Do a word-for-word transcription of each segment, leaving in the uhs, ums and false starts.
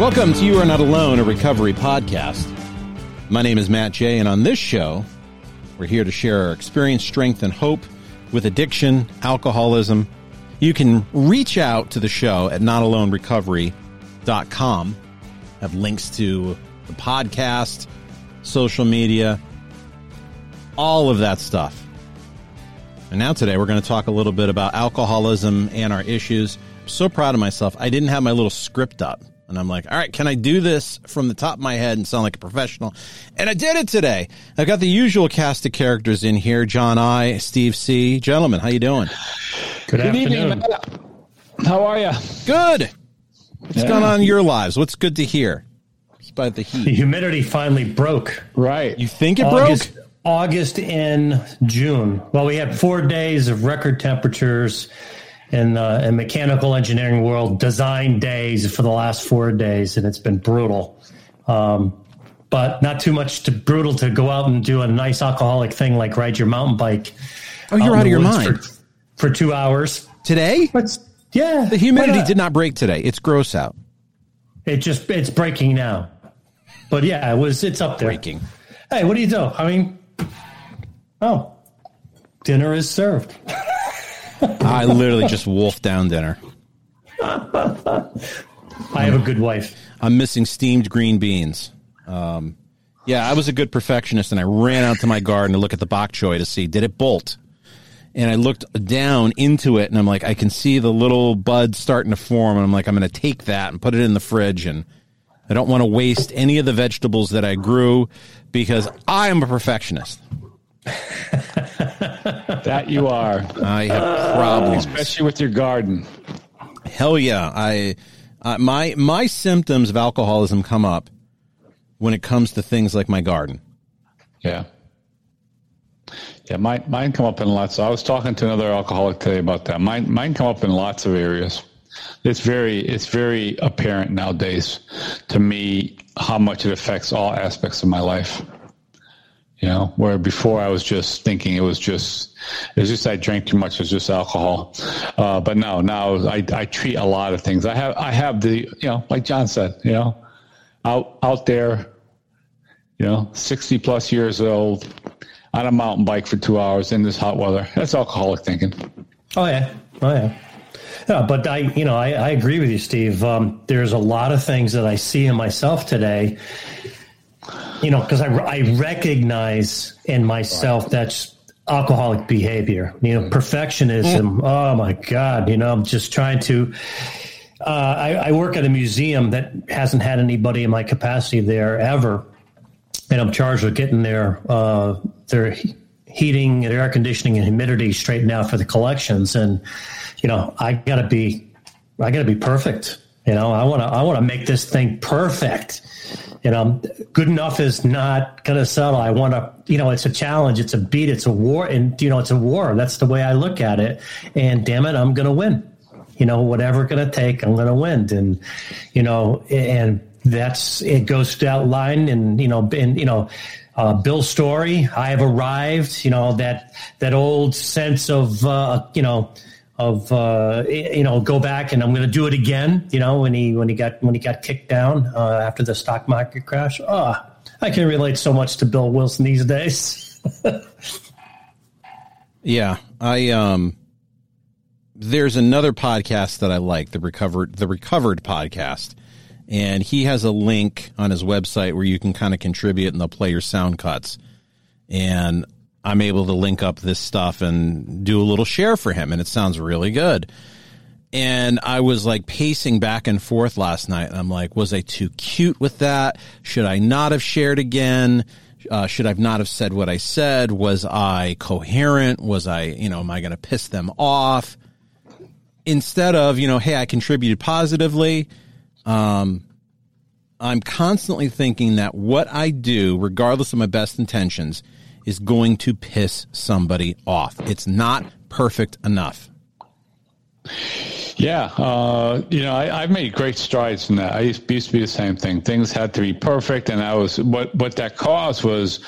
Welcome to You Are Not Alone, a recovery podcast. My name is Matt Jay, and on this show, we're here to share our experience, strength, and hope with addiction, alcoholism. You can reach out to the show at not alone recovery dot com. I have links to the podcast, social media, all of that stuff. And now today, we're going to talk a little bit about alcoholism and our issues. I'm so proud of myself. I didn't have my little script up. And I'm like, all right, can I do this from the top of my head and sound like a professional? And I did it today. I've got the usual cast of characters in here. John I, Steve C. Gentlemen, how you doing? Good, Good afternoon. Evening, Matt. How are you? Good. What's yeah. going on in your lives? What's good to hear? Despite the heat. The humidity finally broke. Right. You think it August, broke? August and June. Well, we had four days of record temperatures. In the in mechanical engineering world, design days for the last four days, and it's been brutal. Um, but not too much to brutal to go out and do a nice alcoholic thing like ride your mountain bike. Oh, you're out, out of your mind for, for two hours today. But, yeah, the humidity did not break today. It's gross out. It just it's breaking now. But yeah, it was it's up there. Breaking. Hey, what do you do? I mean, oh, dinner is served. I literally just wolfed down dinner. I have a good wife. I'm missing steamed green beans. Um, yeah, I was a good perfectionist, and I ran out to my garden to look at the bok choy to see, did it bolt? And I looked down into it, and I'm like, I can see the little buds starting to form, and I'm like, I'm going to take that and put it in the fridge, and I don't want to waste any of the vegetables that I grew because I am a perfectionist. That you are. I have problems, especially with your garden. Hell yeah! I uh, my my symptoms of alcoholism come up when it comes to things like my garden. Yeah, yeah. Mine mine come up in lots. I was talking to another alcoholic today about that. Mine mine come up in lots of areas. It's very it's very apparent nowadays to me how much it affects all aspects of my life. You know, where before I was just thinking it was just, it was just I drank too much. It was just alcohol. Uh, but no, now I, I treat a lot of things. I have I have the, you know, like John said, you know, out out there, you know, sixty plus years old, on a mountain bike for two hours in this hot weather. That's alcoholic thinking. Oh, yeah. Oh, yeah. Yeah, but I, you know, I, I agree with you, Steve. Um, there's a lot of things that I see in myself today. You know, because I, I recognize in myself that's alcoholic behavior, you know, perfectionism. Mm. Oh, my God. You know, I'm just trying to uh, I, I work at a museum that hasn't had anybody in my capacity there ever. And I'm charged with getting their uh, their heating and air conditioning and humidity straightened out for the collections. And, you know, I got to be I got to be perfect. You know, I want to I want to make this thing perfect. You know, good enough is not going to settle. I want to, you know, it's a challenge. It's a beat. It's a war. And, you know, it's a war. That's the way I look at it. And damn it, I'm going to win. You know, whatever it's going to take, I'm going to win. And, you know, and that's it goes to that line. And, you know, and, you know, uh, Bill Story, I have arrived, you know, that that old sense of, uh, you know, of, uh, you know, go back and I'm going to do it again. You know, when he when he got when he got kicked down uh, after the stock market crash. Oh, I can relate so much to Bill Wilson these days. Yeah, I um. There's another podcast that I like, the recovered the recovered podcast. And he has a link on his website where you can kind of contribute and they'll play your sound cuts. And I'm able to link up this stuff and do a little share for him, and it sounds really good. And I was like pacing back and forth last night, and I'm like, was I too cute with that? Should I not have shared again? Uh, should I not have said what I said? Was I coherent? Was I, you know, am I going to piss them off? Instead of, you know, hey, I contributed positively. Um, I'm constantly thinking that what I do, regardless of my best intentions, is going to piss somebody off. It's not perfect enough. Yeah. Uh, you know, I, I've made great strides in that. I used, used to be the same thing. Things had to be perfect. And I was, what, what that caused was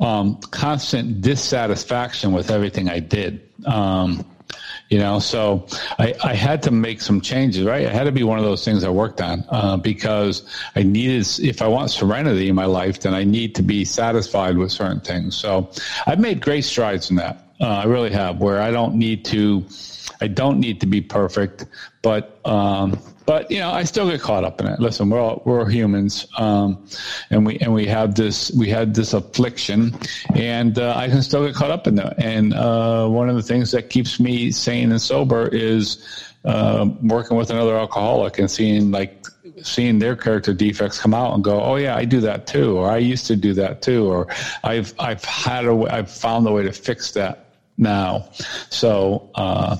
um, constant dissatisfaction with everything I did. Um, you know, so I, I had to make some changes, right? It had to be one of those things I worked on uh, because I needed, if I want serenity in my life, then I need to be satisfied with certain things. So I've made great strides in that. Uh, I really have, where I don't need to, I don't need to be perfect, but, um, but, you know, I still get caught up in it. Listen, we're all, we're humans. Um, and we, and we have this, we had this affliction, and, uh, I can still get caught up in that. And, uh, one of the things that keeps me sane and sober is, uh, working with another alcoholic and seeing like, seeing their character defects come out and go, oh yeah, I do that too. Or I used to do that too. Or I've, I've had a way, I've found a way to fix that now. So, uh,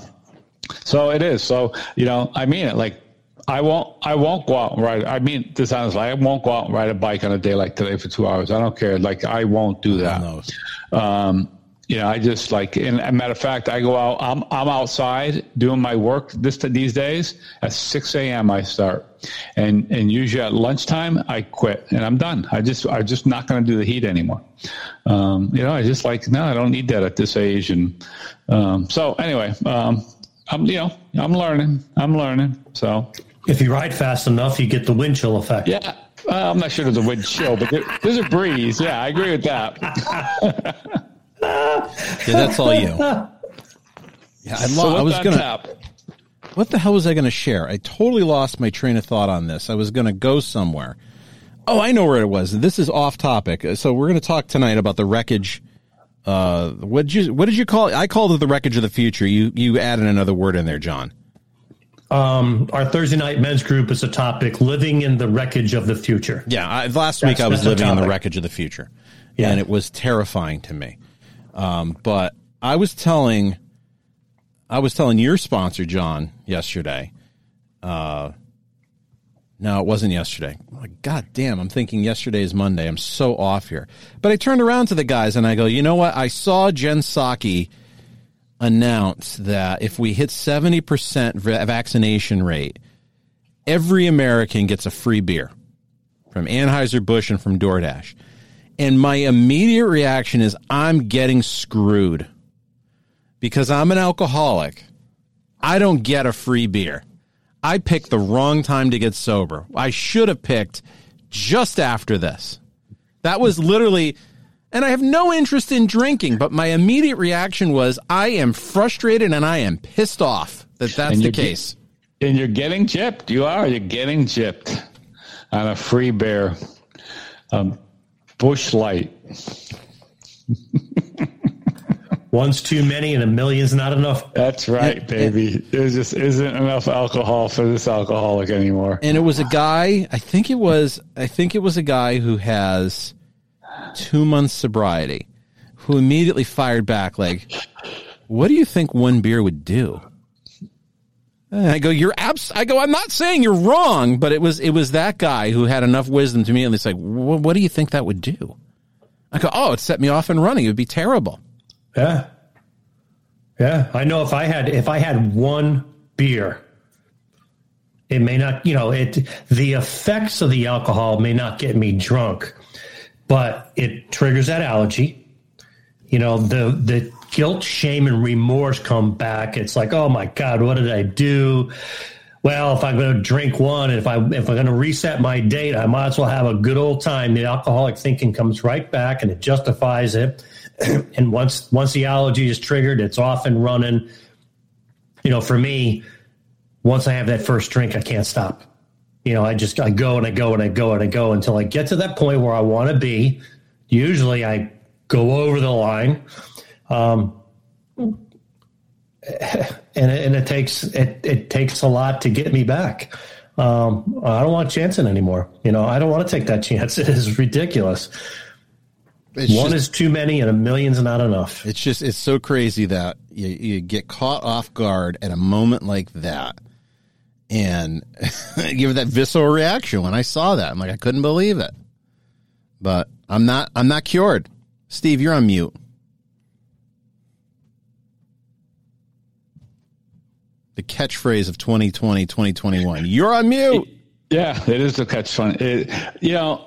so it is. So, you know, I mean it, like, I won't, I won't go out and ride. I mean, this honestly, I won't go out and ride a bike on a day like today for two hours. I don't care. Like, I won't do that. Um, you know, I just like, and as a matter of fact, I go out, I'm, I'm outside doing my work this, these days at six a.m. I start. And, and usually at lunchtime I quit and I'm done. I just, I'm just not going to do the heat anymore. Um, you know, I just like, no, I don't need that at this age. And, um, so anyway, um, I'm, you know, I'm learning, I'm learning. So. If you ride fast enough, you get the wind chill effect. Yeah, uh, I'm not sure there's a wind chill, but there, there's a breeze. Yeah, I agree with that. Yeah, that's all you. Yeah, I, lo- so I was gonna. Tap? What the hell was I gonna share? I totally lost my train of thought on this. I was gonna go somewhere. Oh, I know where it was. This is off topic. So we're gonna talk tonight about the wreckage. Uh, what you what did you call it? I called it the wreckage of the future. You you added another word in there, John. Um, our Thursday night men's group is a topic, living in the wreckage of the future. Yeah. I, last that's, week I was living in the wreckage of the future, yeah. And it was terrifying to me. Um, but I was telling, I was telling your sponsor, John, yesterday. Uh, no, it wasn't yesterday. Like, God damn, I'm thinking yesterday is Monday. I'm so off here. But I turned around to the guys and I go, you know what? I saw Jen Psaki announce that if we hit seventy percent vaccination rate, every American gets a free beer from Anheuser-Busch and from DoorDash. And my immediate reaction is I'm getting screwed because I'm an alcoholic. I don't get a free beer. I picked the wrong time to get sober. I should have picked just after this. That was literally... And I have no interest in drinking, but my immediate reaction was, I am frustrated and I am pissed off that that's the case. Get, and you're getting chipped. You are. You're getting chipped on a free beer. Um, Bush Light. One's too many and a million's not enough. That's right, and, baby. And, there just isn't enough alcohol for this alcoholic anymore. And it was a guy, I think it was, I think it was a guy who has... two months sobriety, who immediately fired back like, what do you think one beer would do? And I go, you're abs- I go, I'm not saying you're wrong, but it was, it was that guy who had enough wisdom to me. And it's like, what do you think that would do? I go, oh, it set me off and running. It would be terrible. Yeah. Yeah. I know if I had, if I had one beer, it may not, you know, it, the effects of the alcohol may not get me drunk, but it triggers that allergy. You know, the the guilt, shame, and remorse come back. It's like, oh my God, what did I do? Well, if I'm going to drink one, if I if I'm going to reset my date, I might as well have a good old time. The alcoholic thinking comes right back, and it justifies it. And once once the allergy is triggered, it's off and running. You know, for me, once I have that first drink, I can't stop. You know, I just, I go and I go and I go and I go until I get to that point where I want to be. Usually I go over the line. Um, and, and it takes, it, it takes a lot to get me back. Um, I don't want chancing anymore. You know, I don't want to take that chance. It is ridiculous. It's One just, is too many and a million's not enough. It's just, it's so crazy that you, you get caught off guard at a moment like that. And give it that visceral reaction when I saw that. I'm like, I couldn't believe it. But I'm not I'm not cured. Steve, you're on mute. The catchphrase of twenty twenty, twenty twenty-one. You're on mute. Yeah, it is the catchphrase. It, you know,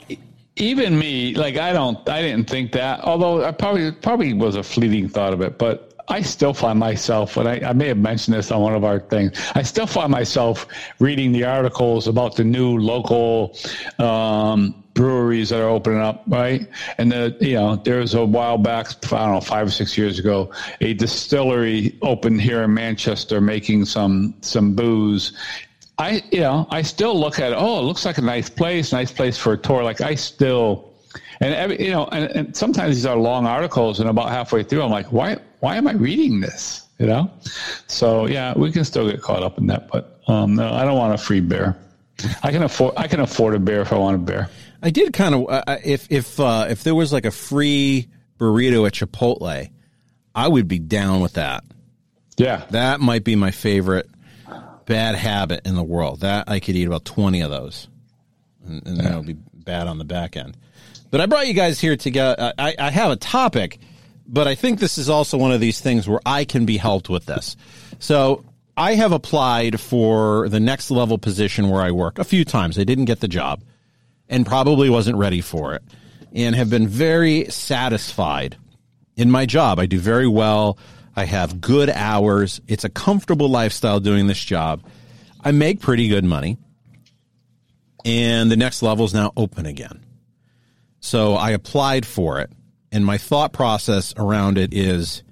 even me, like I don't I didn't think that, although I probably probably was a fleeting thought of it, but I still find myself, and I, I may have mentioned this on one of our things, I still find myself reading the articles about the new local um, breweries that are opening up, right? And, the, you know, there's a while back, I don't know, five or six years ago, a distillery opened here in Manchester making some some booze. I, you know, I still look at it, oh, it looks like a nice place, nice place for a tour. Like I still... And, every, you know, and, and sometimes these are long articles, and about halfway through, I'm like, why why am I reading this, you know? So, yeah, we can still get caught up in that, but um, no, I don't want a free beer. I can afford I can afford a beer if I want a beer. I did kind of uh, – if if uh, if there was like a free burrito at Chipotle, I would be down with that. Yeah. That might be my favorite bad habit in the world. That I could eat about twenty of those, and, and yeah. That would be bad on the back end. But I brought you guys here together. I, I have a topic, but I think this is also one of these things where I can be helped with this. So I have applied for the next level position where I work a few times. I didn't get the job and probably wasn't ready for it, and have been very satisfied in my job. I do very well. I have good hours. It's a comfortable lifestyle doing this job. I make pretty good money, and the next level is now open again. So I applied for it, and my thought process around it is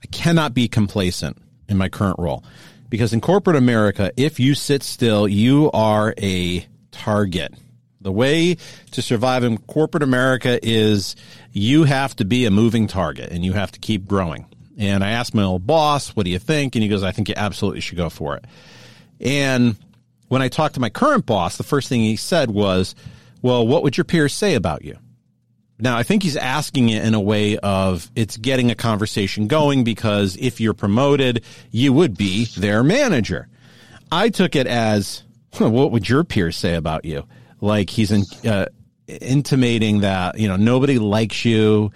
I cannot be complacent in my current role, because in corporate America, if you sit still, you are a target. The way to survive in corporate America is you have to be a moving target, and you have to keep growing. And I asked my old boss, what do you think? And he goes, I think you absolutely should go for it. And when I talked to my current boss, the first thing he said was, well, what would your peers say about you? Now, I think he's asking it in a way of it's getting a conversation going, because if you're promoted, you would be their manager. I took it as, huh, what would your peers say about you? Like he's in, uh, intimating that, you know, nobody likes you.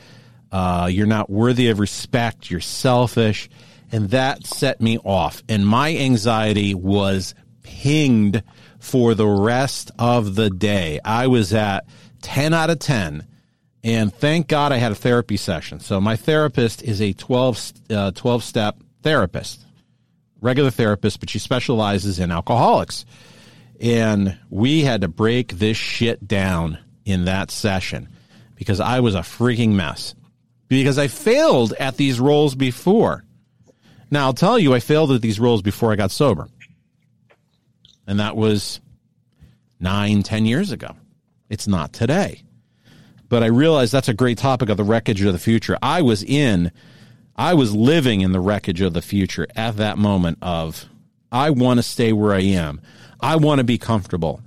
Uh, you're not worthy of respect. You're selfish. And that set me off. And my anxiety was pinged for the rest of the day. I was at ten out of ten. And thank God I had a therapy session. So my therapist is a twelve-step therapist, regular therapist, but she specializes in alcoholics. And we had to break this shit down in that session, because I was a freaking mess, because I failed at these roles before. Now, I'll tell you, I failed at these roles before I got sober. And that was nine, ten years ago. It's not today. But I realize that's a great topic of the wreckage of the future. I was in, I was living in the wreckage of the future at that moment of, I want to stay where I am. I want to be comfortable.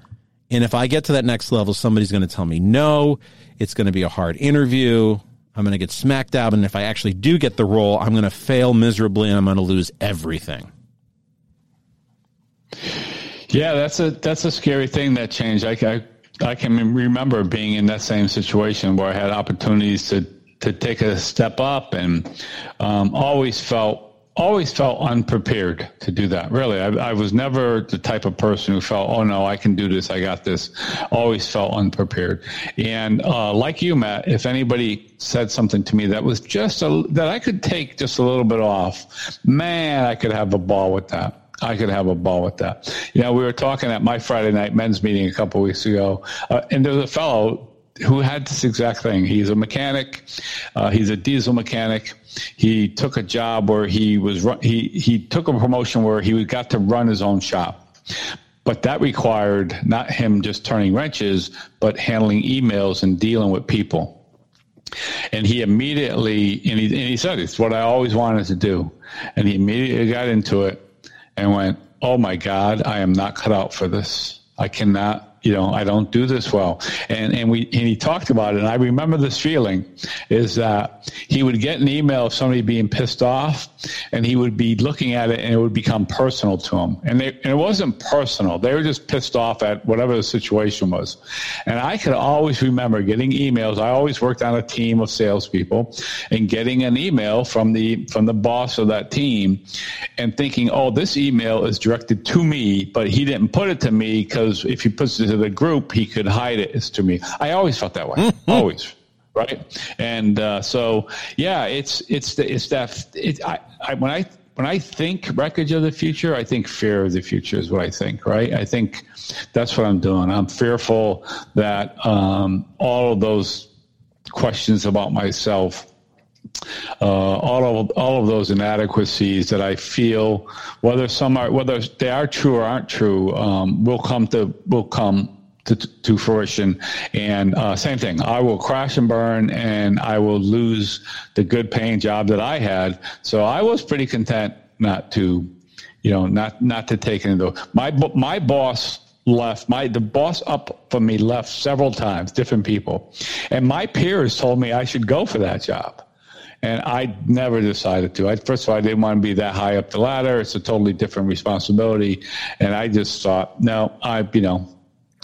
And if I get to that next level, somebody's going to tell me no. It's going to be a hard interview. I'm going to get smacked out. And if I actually do get the role, I'm going to fail miserably, and I'm going to lose everything. Yeah, that's a, that's a scary thing, that change. I, I I can remember being in that same situation where I had opportunities to, to take a step up, and um, always felt always felt unprepared to do that. Really, I, I was never the type of person who felt, oh, no, I can do this. I got this. Always felt unprepared. And uh, like you, Matt, if anybody said something to me that was just a, that I could take just a little bit off, man, I could have a ball with that. I could have a ball with that. You know, we were talking at my Friday night men's meeting a couple of weeks ago, uh, and there's a fellow who had this exact thing. He's a mechanic. Uh, he's a diesel mechanic. He took a job where he was run, he he took a promotion where he got to run his own shop. But that required not him just turning wrenches, but handling emails and dealing with people. And he immediately, and he, and he said, it's what I always wanted to do. And he immediately got into it. And went, oh my God, I am not cut out for this. I cannot, you know, I don't do this well. And and we and he talked about it. And I remember this feeling is that he would get an email of somebody being pissed off, and he would be looking at it, and it would become personal to him. And, they, and it wasn't personal. They were just pissed off at whatever the situation was. And I could always remember getting emails. I always worked on a team of salespeople, and getting an email from the from the boss of that team and thinking, oh, this email is directed to me, but he didn't put it to me, because if he puts it to the group, he could hide it. It's to me. I always felt that way. Always. Right. And uh, so, yeah, it's it's the, it's that it, I, I when I when I think wreckage of the future, I think fear of the future is what I think. Right. I think that's what I'm doing. I'm fearful that um, all of those questions about myself, uh, all of all of those inadequacies that I feel, whether some are whether they are true or aren't true, um, will come to will come. To, to fruition. And uh, same thing, I will crash and burn, and I will lose the good paying job that I had. So I was pretty content not to, you know, not not to take it into my my boss left my the boss up from me left several times, different people, and my peers told me I should go for that job. And I never decided to. I, first of all, I didn't want to be that high up the ladder. It's a totally different responsibility. And I just thought, no, I, you know,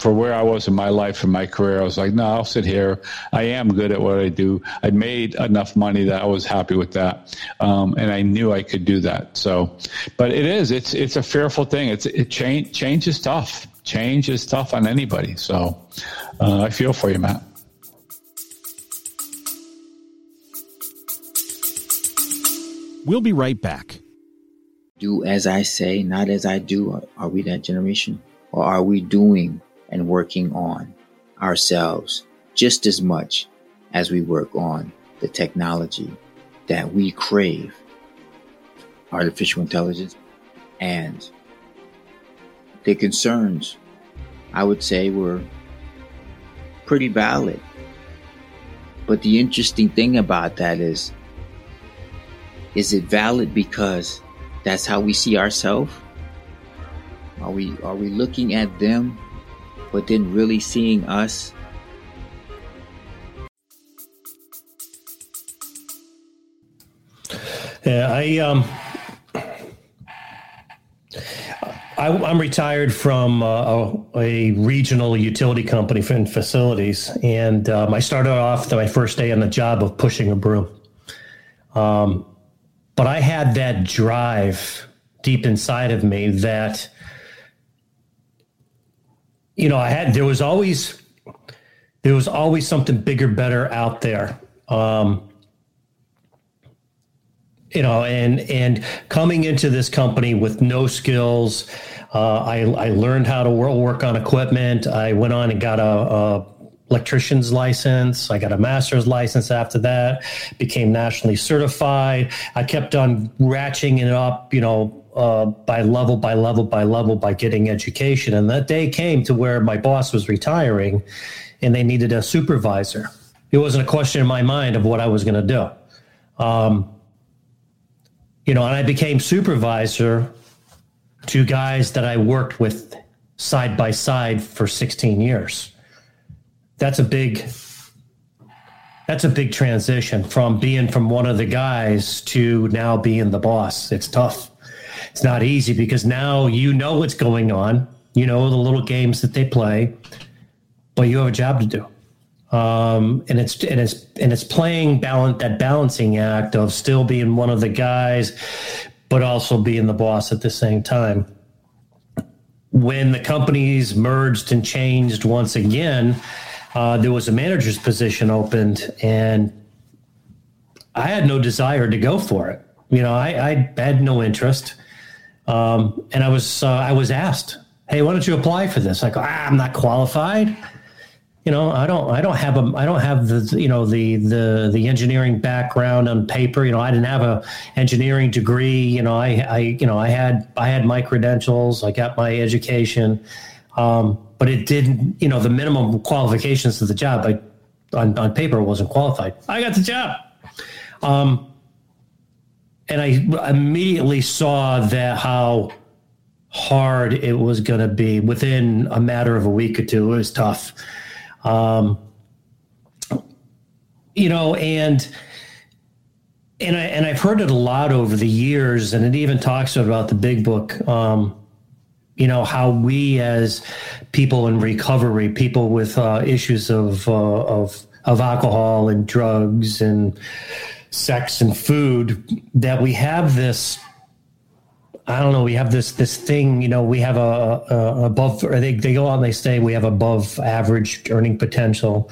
for where I was in my life and my career, I was like, no, I'll sit here. I am good at what I do. I made enough money that I was happy with that. Um, and I knew I could do that. So, but it is, it's, it's a fearful thing. It's, it change, change is tough. Change is tough on anybody. So, uh, I feel for you, Matt. We'll be right back. Do as I say, not as I do. Are we that generation, or are we doing and working on ourselves just as much as we work on the technology that we crave, artificial intelligence, and the concerns, I would say, were pretty valid. But the interesting thing about that is, is it valid because that's how we see ourselves? Are we, are we looking at them, but then really seeing us? Yeah, I, um, I, I'm retired from uh, a regional utility company in facilities, and um, I started off my first day on the job of pushing a broom. Um, but I had that drive deep inside of me that, you know, I had, there was always, there was always something bigger, better out there. Um, you know, and, and coming into this company with no skills, uh, I, I learned how to work on equipment. I went on and got a, a electrician's license. I got a master's license after that, became nationally certified. I kept on ratcheting it up, you know, Uh, by level, by level, by level, by getting education. And that day came to where my boss was retiring and they needed a supervisor. It wasn't a question in my mind of what I was going to do. Um, you know, and I became supervisor to guys that I worked with side by side for sixteen years. That's a big, that's a big transition from being from one of the guys to now being the boss. It's tough. It's not easy because now you know what's going on. You know the little games that they play, but you have a job to do. Um, and it's and it's and it's playing balance, that balancing act of still being one of the guys, but also being the boss at the same time. When the companies merged and changed once again, uh, there was a manager's position opened, and I had no desire to go for it. You know, I, I had no interest. Um, and I was uh, I was asked, "Hey, why don't you apply for this?" I go, ah, "I'm not qualified. You know, I don't I don't have a I don't have the you know the the the engineering background on paper. You know, I didn't have a engineering degree. You know, I I you know I had I had my credentials. I got my education, um, but it didn't. You know, the minimum qualifications of the job I, on on paper wasn't qualified. I got the job." Um, And I immediately saw that how hard it was going to be. Within a matter of a week or two, it was tough. Um, you know, and and I and I've heard it a lot over the years, and it even talks about the Big Book. Um, you know, how we as people in recovery, people with uh, issues of uh, of of alcohol and drugs and sex and food, that we have this I don't know. We have this this thing, you know, we have a, a above, or they, they go out and they say we have above average earning potential.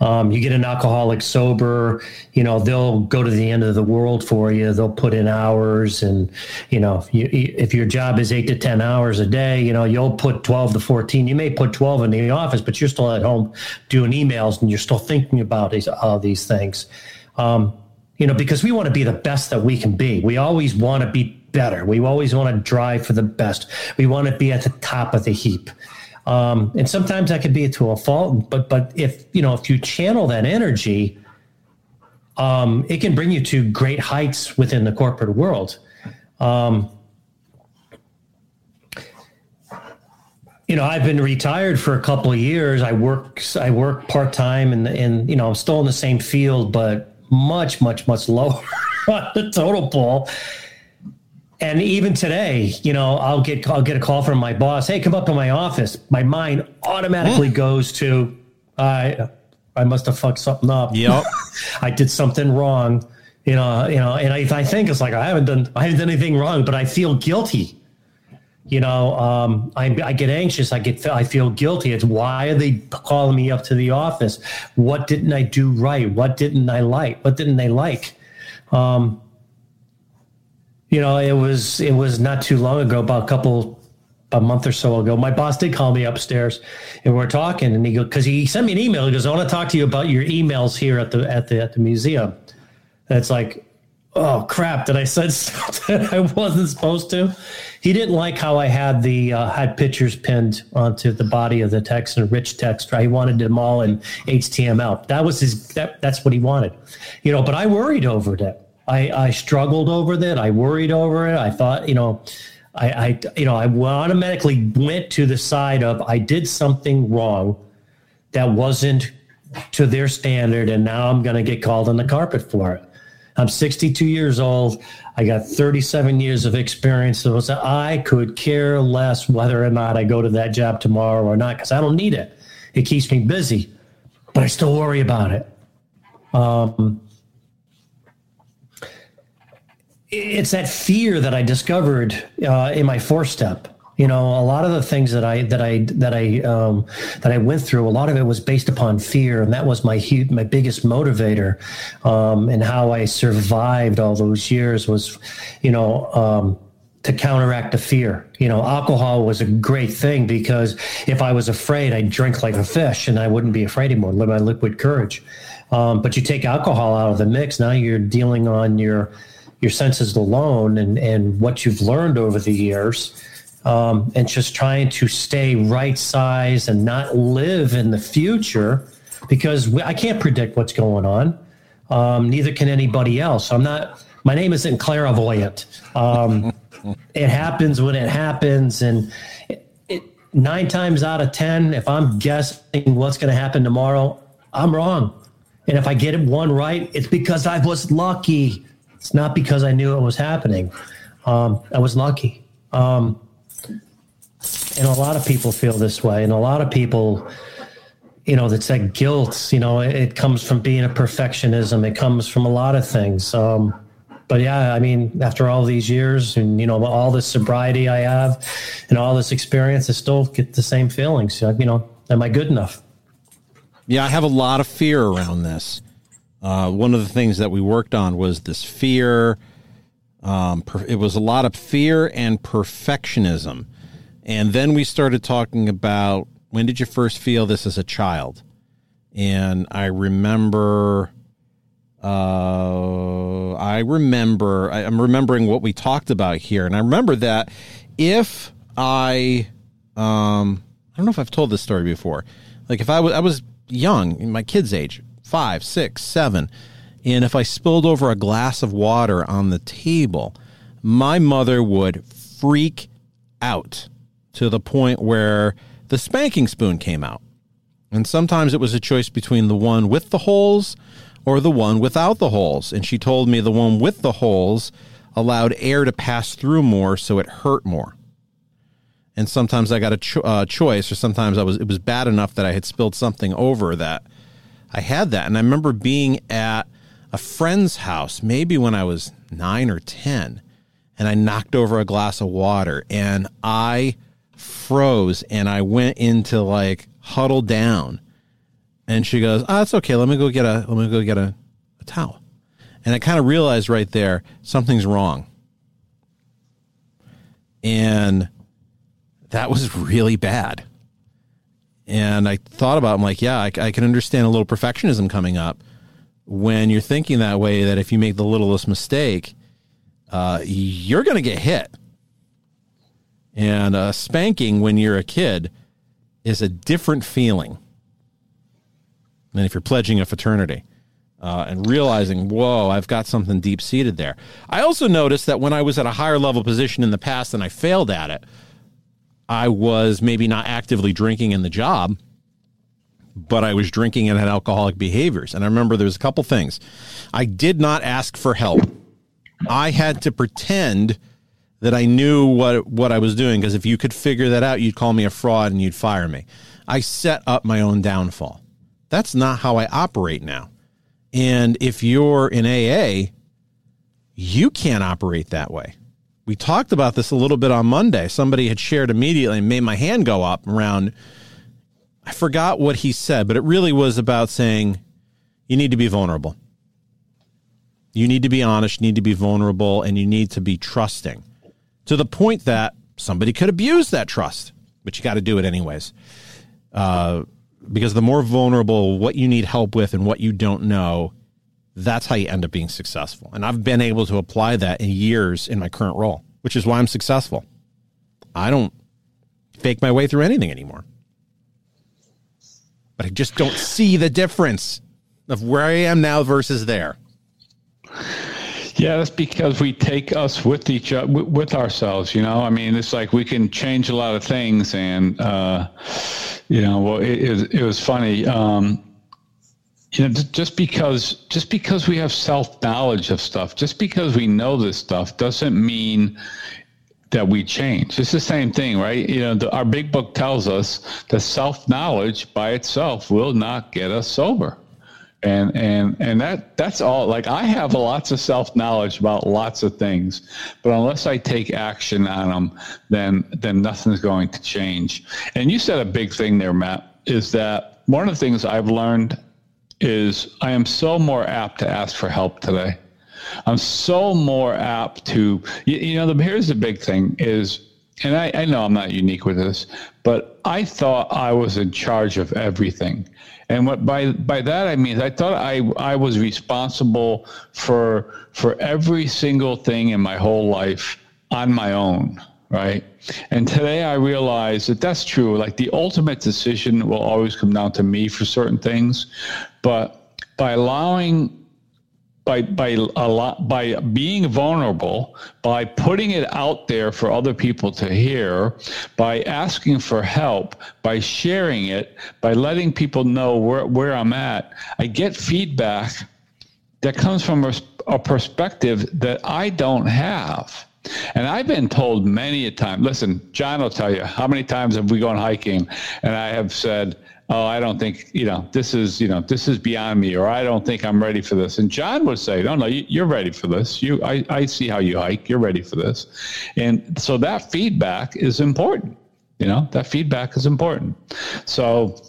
Um, you get an alcoholic sober, you know, they'll go to the end of the world for you. They'll put in hours. And, you know, you, if your job is eight to ten hours a day, you know, you'll put twelve to fourteen. You may put twelve in the office, but you're still at home doing emails and you're still thinking about these, all these things, um, you know, because we want to be the best that we can be. We always want to be better. We always want to drive for the best. We want to be at the top of the heap. Um, and sometimes that could be to a fault, but, but if, you know, if you channel that energy, um, it can bring you to great heights within the corporate world. Um, you know, I've been retired for a couple of years. I work, I work part-time and, and, you know, I'm still in the same field, but much, much, much lower on the total pool. And even today, you know, I'll get I'll get a call from my boss. Hey, come up to my office. My mind automatically mm. goes to, I I must have fucked something up. Yep, I did something wrong. You know, you know, and I, I think it's like I haven't done I haven't done anything wrong, but I feel guilty. You know, um, I I get anxious. I get I feel guilty. It's why are they calling me up to the office? What didn't I do right? What didn't I like? What didn't they like? Um, You know, it was it was not too long ago, about a couple, a month or so ago. My boss did call me upstairs, and we we're talking. And he goes, because he sent me an email. He goes, I want to talk to you about your emails here at the at the at the museum. And it's like, oh crap! Did I said something I wasn't supposed to? He didn't like how I had the uh, had pictures pinned onto the body of the text and rich text. Right? He wanted them all in H T M L. That was his. That, that's what he wanted. You know, but I worried over that. I, I struggled over that. I worried over it. I thought, you know, I, I, you know, I automatically went to the side of I did something wrong that wasn't to their standard, and now I'm going to get called on the carpet for it. I'm sixty-two years old. I got thirty-seven years of experience. So I could care less whether or not I go to that job tomorrow or not because I don't need it. It keeps me busy, but I still worry about it. Um. It's that fear that I discovered uh, in my four step. You know, a lot of the things that I that I that I um, that I went through, a lot of it was based upon fear, and that was my huge, my biggest motivator. Um, and how I survived all those years was, you know, um, to counteract the fear. You know, alcohol was a great thing because if I was afraid, I'd drink like a fish, and I wouldn't be afraid anymore. Live my liquid courage. Um, but you take alcohol out of the mix, now you're dealing on your your senses alone and, and what you've learned over the years, um, and just trying to stay right size and not live in the future because we, I can't predict what's going on. Um, neither can anybody else. I'm not, my name isn't clairvoyant. Um, it happens when it happens. And it, it, nine times out of ten, if I'm guessing what's going to happen tomorrow, I'm wrong. And if I get one right, it's because I was lucky. It's not because I knew it was happening. Um, I was lucky. Um, and a lot of people feel this way. And a lot of people, you know, that's that guilt, you know, it, it comes from being a perfectionism. It comes from a lot of things. Um, but yeah, I mean, after all these years and, you know, all this sobriety I have and all this experience, I still get the same feelings. You know, am I good enough? Yeah, I have a lot of fear around this. Uh, one of the things that we worked on was this fear. Um, per, it was a lot of fear and perfectionism. And then we started talking about, when did you first feel this as a child? And I remember, uh, I remember, I, I'm remembering what we talked about here. And I remember that if I, um, I don't know if I've told this story before. Like if I was, I was young, my kid's age, five, six, seven. And if I spilled over a glass of water on the table, my mother would freak out to the point where the spanking spoon came out. And sometimes it was a choice between the one with the holes or the one without the holes. And she told me the one with the holes allowed air to pass through more, so it hurt more. And sometimes I got a cho- uh, choice, or sometimes I was it was bad enough that I had spilled something over that I had that. And I remember being at a friend's house, maybe when I was nine or ten, and I knocked over a glass of water and I froze and I went into like huddle down. And she goes, "Oh, it's okay. Let me go get a, let me go get a, a towel." And I kind of realized right there, something's wrong. And that was really bad. And I thought about it. I'm like, yeah, I, I can understand a little perfectionism coming up when you're thinking that way, that if you make the littlest mistake, uh, you're going to get hit. And uh, spanking when you're a kid is a different feeling than if you're pledging a fraternity. Uh, and realizing, whoa, I've got something deep-seated there. I also noticed that when I was at a higher-level position in the past and I failed at it, I was maybe not actively drinking in the job, but I was drinking and had alcoholic behaviors. And I remember there was a couple things. I did not ask for help. I had to pretend that I knew what, what I was doing, because if you could figure that out, you'd call me a fraud and you'd fire me. I set up my own downfall. That's not how I operate now. And if you're in A A, you can't operate that way. We talked about this a little bit on Monday. Somebody had shared immediately and made my hand go up around, I forgot what he said, but it really was about saying, you need to be vulnerable. You need to be honest, you need to be vulnerable, and you need to be trusting to the point that somebody could abuse that trust, but you got to do it anyways. Uh, Because the more vulnerable what you need help with and what you don't know, that's how you end up being successful. And I've been able to apply that in years in my current role, which is why I'm successful. I don't fake my way through anything anymore. But I just don't see the difference of where I am now versus there. Yeah, that's because we take us with each other, with ourselves, you know? I mean, it's like we can change a lot of things. And, uh, you know, well, it, it, it was funny. Um, you know, just because just because we have self-knowledge of stuff, just because we know this stuff doesn't mean that we change. It's the same thing, right? You know, the, our big book tells us that self-knowledge by itself will not get us sober. And, and, and that, that's all. Like, I have lots of self-knowledge about lots of things, but unless I take action on them, then, then nothing's going to change. And you said a big thing there, Matt, is that one of the things I've learned is I am so more apt to ask for help today. I'm so more apt to, you, you know, the, here's the big thing is, and I, I know I'm not unique with this, but I thought I was in charge of everything. And what by by that I mean, I thought I, I was responsible for for every single thing in my whole life on my own, right? And today I realize that that's true. Like, the ultimate decision will always come down to me for certain things, but by allowing. By by a lot, by being vulnerable, by putting it out there for other people to hear, by asking for help, by sharing it, by letting people know where, where I'm at, I get feedback that comes from a, a perspective that I don't have. And I've been told many a time, listen, John will tell you, how many times have we gone hiking? And I have said, oh, I don't think, you know, this is, you know, this is beyond me, or I don't think I'm ready for this. And John would say, no, no, you, you're ready for this. You, I, I see how you hike. You're ready for this. And so that feedback is important. You know, that feedback is important. So,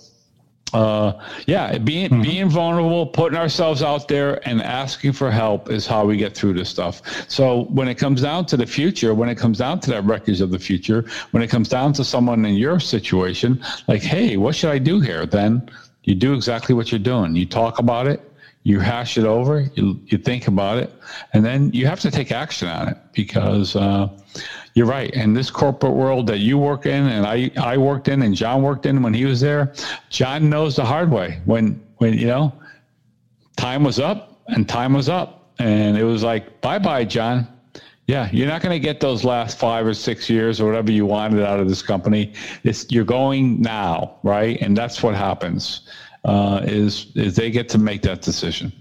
uh, yeah, being, mm-hmm. being vulnerable, putting ourselves out there and asking for help is how we get through this stuff. So when it comes down to the future, when it comes down to that wreckage of the future, when it comes down to someone in your situation, like, hey, what should I do here? Then you do exactly what you're doing. You talk about it, you hash it over, you, you think about it, and then you have to take action on it because, uh, you're right. And this corporate world that you work in and I, I worked in and John worked in when he was there, John knows the hard way when, when, you know, time was up and time was up and it was like, bye-bye, John. Yeah. You're not going to get those last five or six years or whatever you wanted out of this company. It's, you're going now. Right. And that's what happens, uh, is, is they get to make that decision.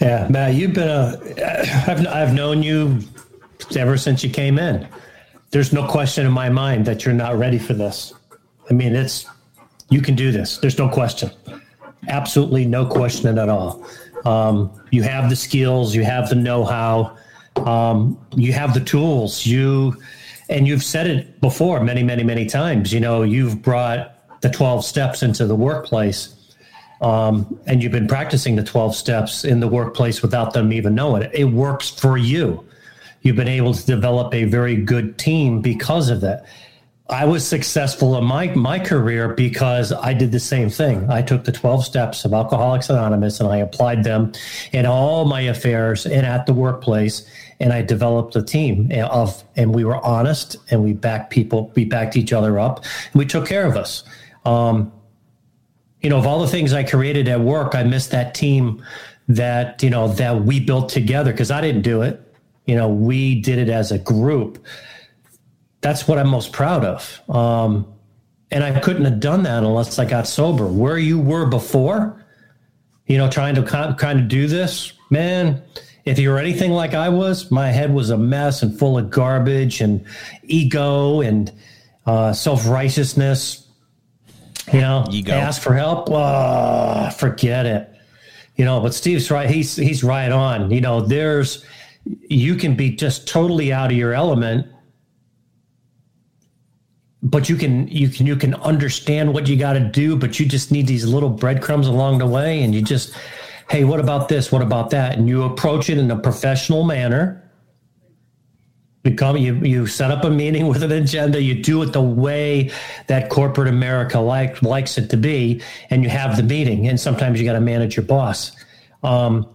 Yeah, Matt, you've been a, I've, I've known you ever since you came in. There's no question in my mind that you're not ready for this. I mean, it's, you can do this. There's no question. Absolutely no question at all. Um, you have the skills, you have the know-how, um, you have the tools, you, and you've said it before many, many, many times, you know, you've brought the twelve steps into the workplace, um, and you've been practicing the twelve steps in the workplace without them even knowing it. It works for you. You've been able to develop a very good team because of that. I was successful in my, my career because I did the same thing. I took the twelve steps of Alcoholics Anonymous and I applied them in all my affairs and at the workplace. And I developed a team of, and we were honest and we backed people, we backed each other up. And we took care of us. Um, you know, of all the things I created at work, I missed that team that, you know, that we built together, because I didn't do it. You know, we did it as a group. That's what I'm most proud of. Um, and I couldn't have done that unless I got sober. Where you were before, you know, trying to kind of, kind of do this, man, if you were anything like I was, my head was a mess and full of garbage and ego and uh, self-righteousness, you know, ego. Ask for help. Oh, forget it. You know, but Steve's right. He's, he's right on. You know, there's, you can be just totally out of your element, but you can, you can, you can understand what you got to do, but you just need these little breadcrumbs along the way. And you just, hey, what about this? What about that? And you approach it in a professional manner. Become, you, you set up a meeting with an agenda. You do it the way that corporate America like, likes it to be. And you have the meeting. And sometimes you got to manage your boss. Um,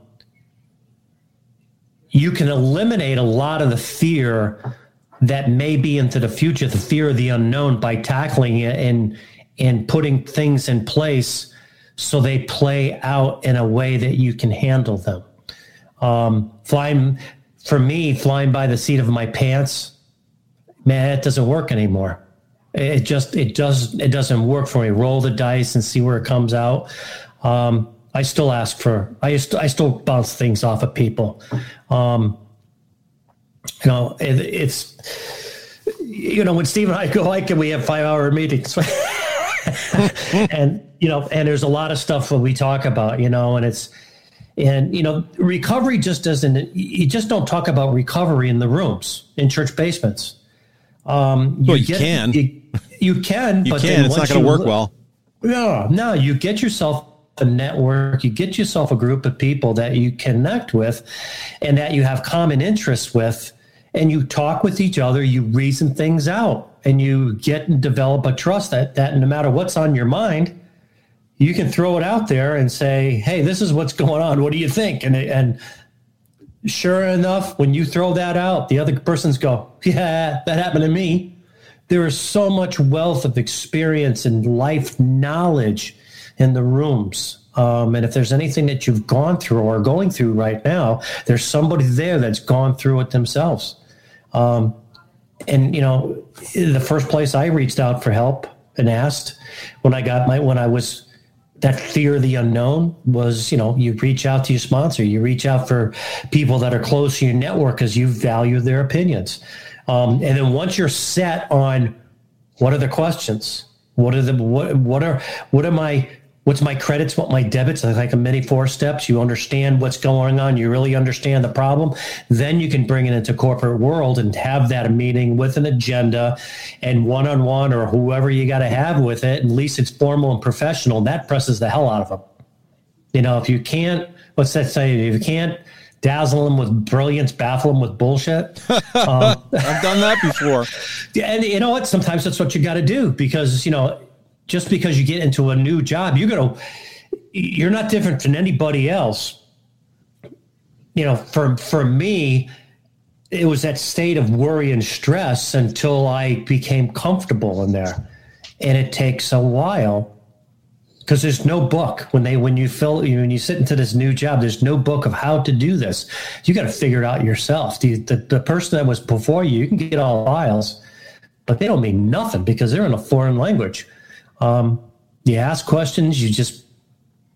you can eliminate a lot of the fear that may be into the future, the fear of the unknown, by tackling it and and putting things in place so they play out in a way that you can handle them. Um, flying, for me, flying by the seat of my pants, man, it doesn't work anymore. It just, it does, it doesn't work for me. Roll the dice and see where it comes out. Um, I still ask for, I st- I still bounce things off of people. Um, You know, it, it's, you know, when Steve and I go hiking, we have five hour meetings and, you know, and there's a lot of stuff that we talk about, you know, and it's, and, you know, recovery just doesn't, you just don't talk about recovery in the rooms in church basements. Um, you well, you get, can, you, you can, you but can. It's not going to work well. No, no, you get yourself a network, you get yourself a group of people that you connect with and that you have common interests with, and you talk with each other, you reason things out, and you get and develop a trust that, that no matter what's on your mind, you can throw it out there and say, hey, this is what's going on. What do you think? And, and sure enough, when you throw that out, the other person's go, yeah, that happened to me. There is so much wealth of experience and life knowledge in the rooms. Um, and if there's anything that you've gone through or going through right now, there's somebody there that's gone through it themselves. Um, and, you know, the first place I reached out for help and asked when I got my, when I was, that fear of the unknown was, you know, you reach out to your sponsor, you reach out for people that are close to your network because you value their opinions. Um, and then once you're set on what are the questions, what are the, what, what are, what am I, what's my credits? What my debits? I like a mini four steps. You understand what's going on. You really understand the problem. Then you can bring it into corporate world and have that meeting with an agenda and one-on-one or whoever you got to have with it. At least it's formal and professional. That presses the hell out of them. You know, if you can't, what's that saying? If you can't dazzle them with brilliance, baffle them with bullshit. Um, I've done that before. And you know what? Sometimes that's what you got to do, because, you know, just because you get into a new job, you're going to, you're not different than anybody else. You know, for, for me, it was that state of worry and stress until I became comfortable in there. And it takes a while because there's no book when they, when you fill, when you sit into this new job, there's no book of how to do this. You got to figure it out yourself. The, the, the person that was before you, you can get all files, but they don't mean nothing because they're in a foreign language. Um, you ask questions, you just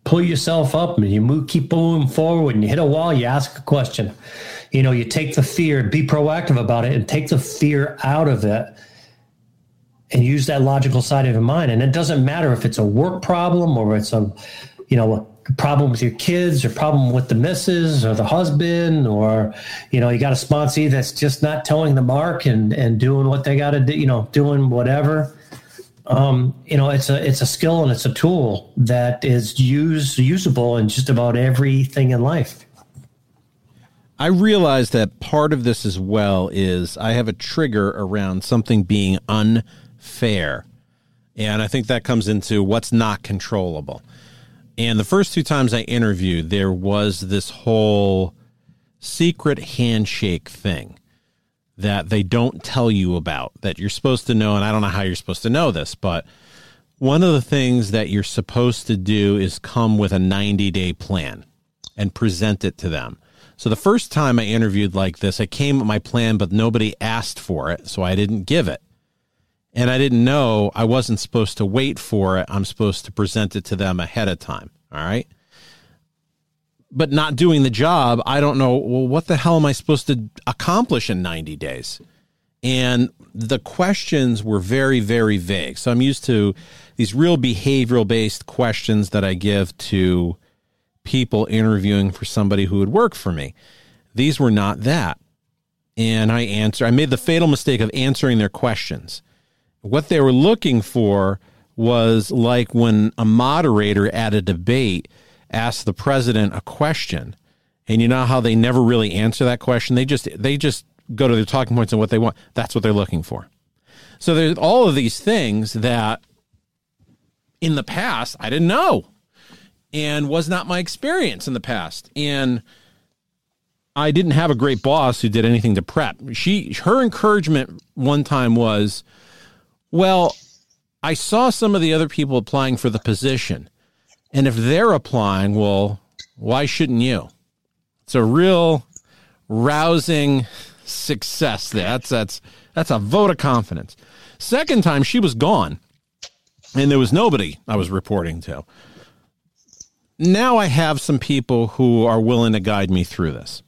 pull yourself up and you move, keep moving forward. When you hit a wall, you ask a question, you know, you take the fear, be proactive about it and take the fear out of it and use that logical side of your mind. And it doesn't matter if it's a work problem or it's a, you know, problem with your kids or problem with the missus or the husband, or, you know, you got a sponsee that's just not towing the mark and, and doing what they got to do, you know, doing whatever. Um, you know, it's a, it's a skill and it's a tool that is used usable in just about everything in life. I realize that part of this as well is I have a trigger around something being unfair. And I think that comes into what's not controllable. And the first two times I interviewed, there was this whole secret handshake thing that they don't tell you about, that you're supposed to know. And I don't know how you're supposed to know this, but one of the things that you're supposed to do is come with a ninety-day plan and present it to them. So the first time I interviewed like this, I came with my plan, but nobody asked for it, so I didn't give it. And I didn't know I wasn't supposed to wait for it. I'm supposed to present it to them ahead of time, all right? But not doing the job, I don't know, well, what the hell am I supposed to accomplish in ninety days? And the questions were very, very vague. So I'm used to these real behavioral-based questions that I give to people interviewing for somebody who would work for me. These were not that. And I answer, I made the fatal mistake of answering their questions. What they were looking for was like when a moderator at a debate asks the president a question, and you know how they never really answer that question. They just, they just go to their talking points and what they want. That's what they're looking for. So there's all of these things that in the past, I didn't know. And was not my experience in the past. And I didn't have a great boss who did anything to prep. She, her encouragement one time was, well, I saw some of the other people applying for the position. And if they're applying, well, why shouldn't you? It's a real rousing success there. That's, that's, that's a vote of confidence. Second time she was gone and there was nobody I was reporting to. Now I have some people who are willing to guide me through this.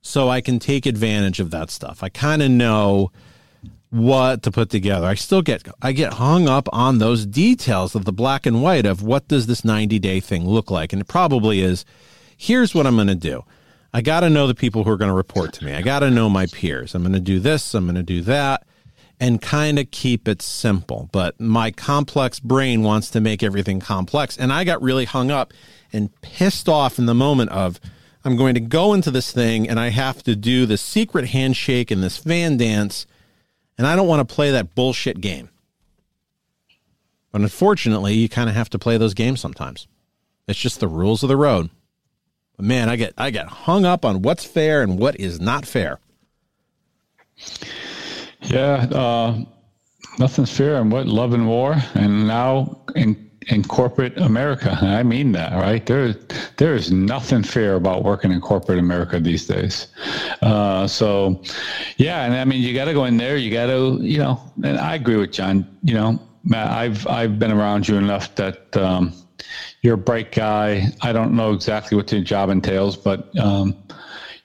So I can take advantage of that stuff. I kind of know what to put together. I still get, I get hung up on those details of the black and white of what does this ninety day thing look like? And it probably is, here's what I'm going to do. I got to know the people who are going to report to me. I got to know my peers. I'm going to do this. I'm going to do that and kind of keep it simple. But my complex brain wants to make everything complex. And I got really hung up and pissed off in the moment of, I'm going to go into this thing and I have to do the secret handshake and this fan dance. And I don't want to play that bullshit game. But unfortunately, you kind of have to play those games sometimes. It's just the rules of the road. But man, I get, I get hung up on what's fair and what is not fair. Yeah, uh, nothing's fair in what, love and war, and now in, in corporate America. I mean that, right? There, there is nothing fair about working in corporate America these days. Uh, so, yeah, and I mean, you got to go in there. You got to, you know, and I agree with John. You know, Matt, I've I've been around you enough that um, you're a bright guy. I don't know exactly what your job entails, but. Um,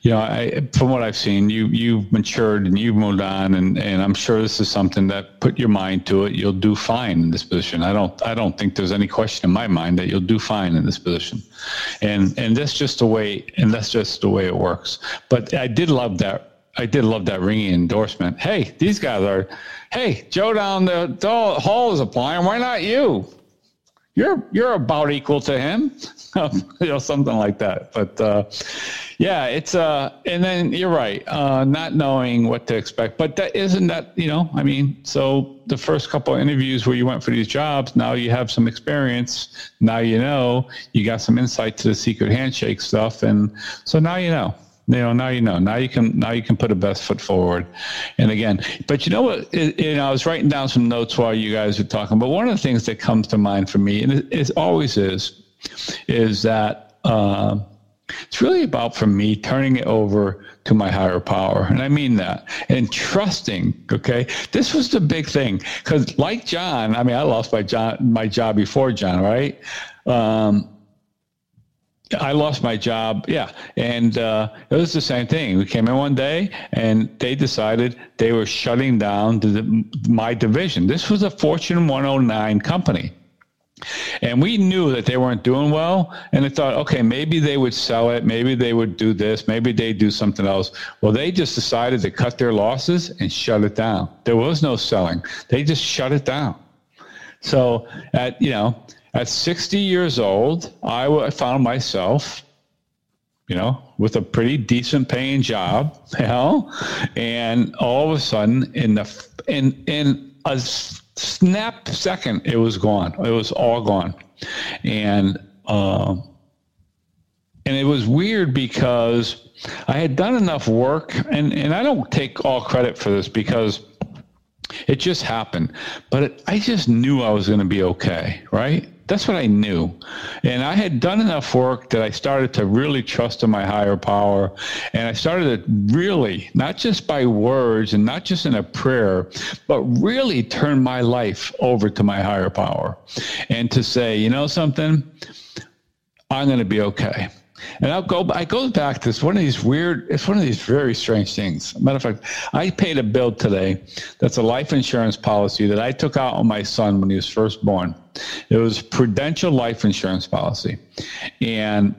You know, I, from what I've seen, you, you've matured and you've moved on, and, and I'm sure this is something that put your mind to it. You'll do fine in this position. I don't I don't think there's any question in my mind that you'll do fine in this position. And and that's just the way and that's just the way it works. But I did love that. I did love that ringing endorsement. Hey, these guys are, hey, Joe down the hall is applying. Why not you? You're you're about equal to him. You know, something like that. But uh, yeah, it's uh, and then you're right, uh, not knowing what to expect. But that isn't that, you know, I mean, so the first couple of interviews where you went for these jobs, now you have some experience. Now, you know, you got some insight to the secret handshake stuff. And so now, you know, you know, now, you know, now you can now you can put a best foot forward. And again, but you know what, it, you know, I was writing down some notes while you guys were talking. But one of the things that comes to mind for me, and it, it always is, is that uh, it's really about, for me, turning it over to my higher power. And I mean that. And trusting, okay? This was the big thing. Because like John, I mean, I lost my job, my job before John, right? Um, I lost my job, yeah. And uh, it was the same thing. We came in one day, and they decided they were shutting down the, my division. This was a Fortune one oh nine company. And we knew that they weren't doing well. And they thought, okay, maybe they would sell it. Maybe they would do this. Maybe they do something else. Well, they just decided to cut their losses and shut it down. There was no selling. They just shut it down. So at, you know, at sixty years old, I found myself, you know, with a pretty decent paying job, you know, and all of a sudden in the, in, in a snap second, it was gone. It was all gone. And, um, and it was weird because I had done enough work, and, and I don't take all credit for this because it just happened, but it, I just knew I was going to be okay. Right. That's what I knew. And I had done enough work that I started to really trust in my higher power. And I started to really, not just by words and not just in a prayer, but really turn my life over to my higher power and to say, you know something, I'm going to be okay. And I'll go, I go back to this, one of these weird, it's one of these very strange things. Matter of fact, I paid a bill today. That's a life insurance policy that I took out on my son when he was first born. It was Prudential life insurance policy. And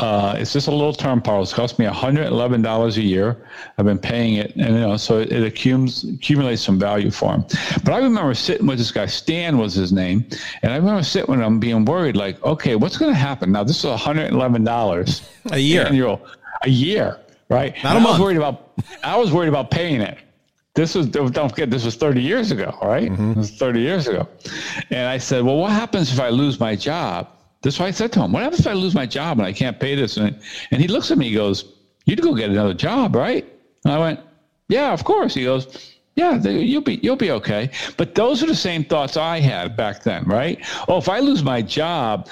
uh, it's just a little term policy. It cost me one hundred eleven dollars a year. I've been paying it. And, you know, so it, it accumulates some value for him. But I remember sitting with this guy, Stan was his name. And I remember sitting with him being worried, like, okay, what's going to happen? Now, this is one hundred eleven dollars a year, annual, a year, right? Not a month. I was worried about, I was worried about paying it. This was, don't forget, this was thirty years ago, right? Mm-hmm. It was thirty years ago. And I said, well, what happens if I lose my job? That's why I said to him, what happens if I lose my job and I can't pay this? And, and he looks at me, he goes, you'd go get another job, right? And I went, yeah, of course. He goes, yeah, you'll be, you'll be okay. But those are the same thoughts I had back then, right? Oh, if I lose my job,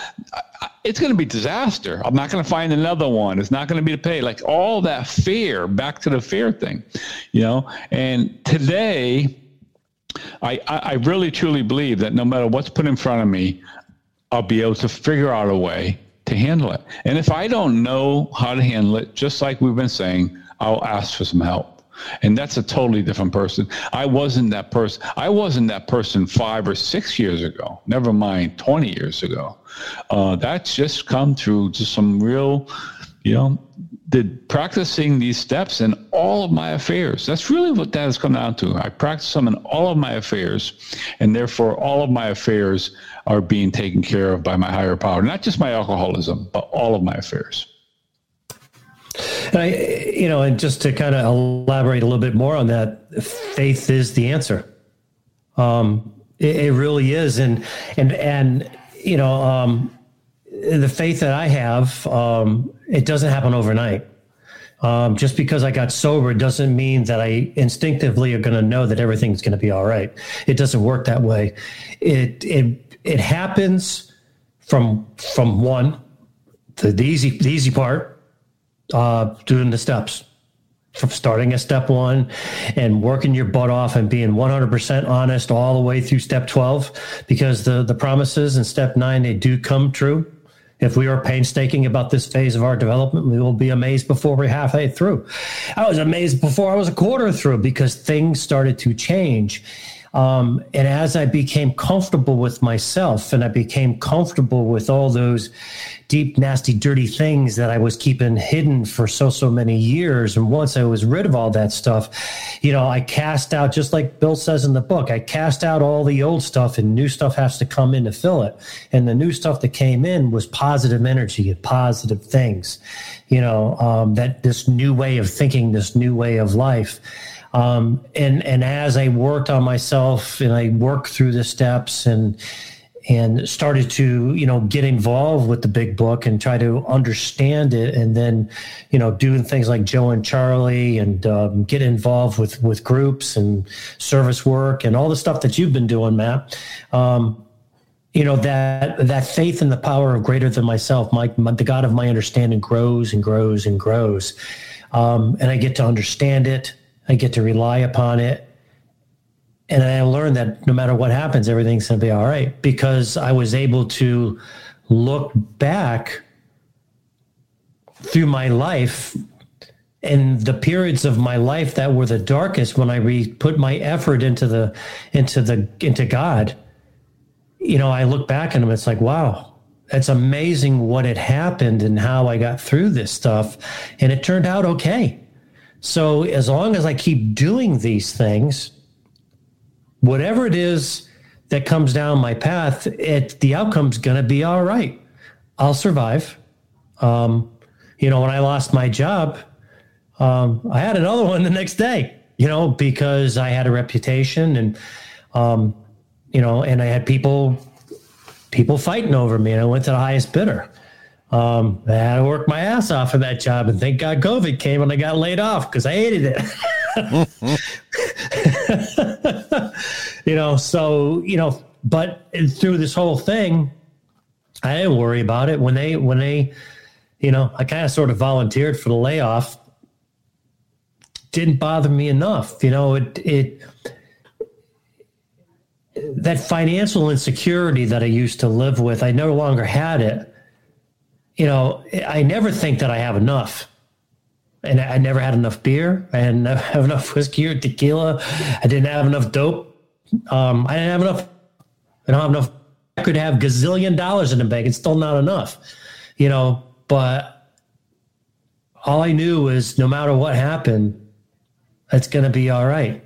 it's going to be disaster. I'm not going to find another one. It's not going to be to pay. Like all that fear, back to the fear thing, you know? And today, I, I, I really truly believe that no matter what's put in front of me, I'll be able to figure out a way to handle it. And if I don't know how to handle it, just like we've been saying, I'll ask for some help. And that's a totally different person. I wasn't that person. I wasn't that person five or six years ago, never mind twenty years ago. Uh, that's just come through to some real, you know, the practicing these steps in all of my affairs. That's really what that has come down to. I practice them in all of my affairs, and therefore all of my affairs are being taken care of by my higher power, not just my alcoholism, but all of my affairs. And I, you know, and just to kind of elaborate a little bit more on that, faith is the answer. Um, it, it really is. And, and, and, you know, um, the faith that I have, um, it doesn't happen overnight. Um, just because I got sober doesn't mean that I instinctively are going to know that everything's going to be all right. It doesn't work that way. It, it, it happens from, from one, the, the easy, the easy part, uh, doing the steps, from starting at step one and working your butt off and being one hundred percent honest all the way through step twelve, because the, the promises in step nine, they do come true. If we are painstaking about this phase of our development, we will be amazed before we're halfway through. I was amazed before I was a quarter through, because things started to change. Um, and as I became comfortable with myself, and I became comfortable with all those deep, nasty, dirty things that I was keeping hidden for so, so many years. And once I was rid of all that stuff, you know, I cast out, just like Bill says in the book, I cast out all the old stuff, and new stuff has to come in to fill it. And the new stuff that came in was positive energy and positive things, you know, um, that this new way of thinking, this new way of life. Um, and, and as I worked on myself and I worked through the steps and, and started to, you know, get involved with the big book and try to understand it. And then, you know, doing things like Joe and Charlie and um, get involved with, with groups and service work and all the stuff that you've been doing, Matt. Um, you know, that, that faith in the power of greater than myself, my, my, the God of my understanding grows and grows and grows. Um, and I get to understand it. I get to rely upon it. And I learned that no matter what happens, everything's going to be all right, because I was able to look back through my life and the periods of my life that were the darkest, when I re- put my effort into the, into the, into God. you know, I look back at them, it's like, wow, that's amazing what had happened and how I got through this stuff. And it turned out okay. So as long as I keep doing these things, whatever it is that comes down my path, it, the outcome's going to be all right. I'll survive. Um, you know, when I lost my job, um, I had another one the next day, you know, because I had a reputation and, um, you know, and I had people, people fighting over me, and I went to the highest bidder. Um, I had to work my ass off for that job, and thank God COVID came and I got laid off because I hated it. You know, so, you know, but through this whole thing, I didn't worry about it. When they, when they, you know, I kind of sort of volunteered for the layoff. Didn't bother me enough. You know, it, it, that financial insecurity that I used to live with, I no longer had it. You know, I never think that I have enough. And I never had enough beer. I didn't have enough whiskey or tequila. I didn't have enough dope. Um, I didn't have enough. I don't have enough. I could have gazillion dollars in the bank. It's still not enough, you know, but all I knew is no matter what happened, it's going to be all right.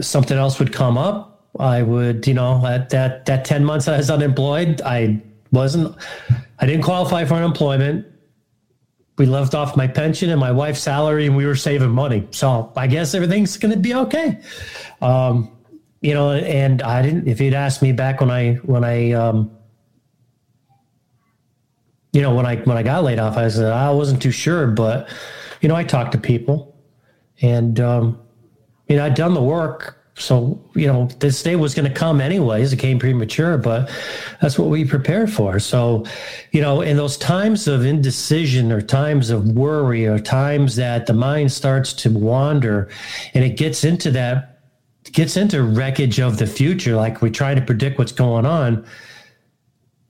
Something else would come up. I would, you know, at that, that ten months I was unemployed, I wasn't, I didn't qualify for unemployment. We left off my pension and my wife's salary, and we were saving money. So I guess everything's going to be okay. Um, You know, and I didn't, if you'd asked me back when I, when I, um, you know, when I, when I got laid off, I said, I wasn't too sure, but, you know, I talked to people and, um, you know, I'd done the work. So, you know, this day was going to come anyways. It came premature, but that's what we prepared for. So, you know, in those times of indecision or times of worry or times that the mind starts to wander and it gets into that, gets into wreckage of the future, like we try to predict what's going on,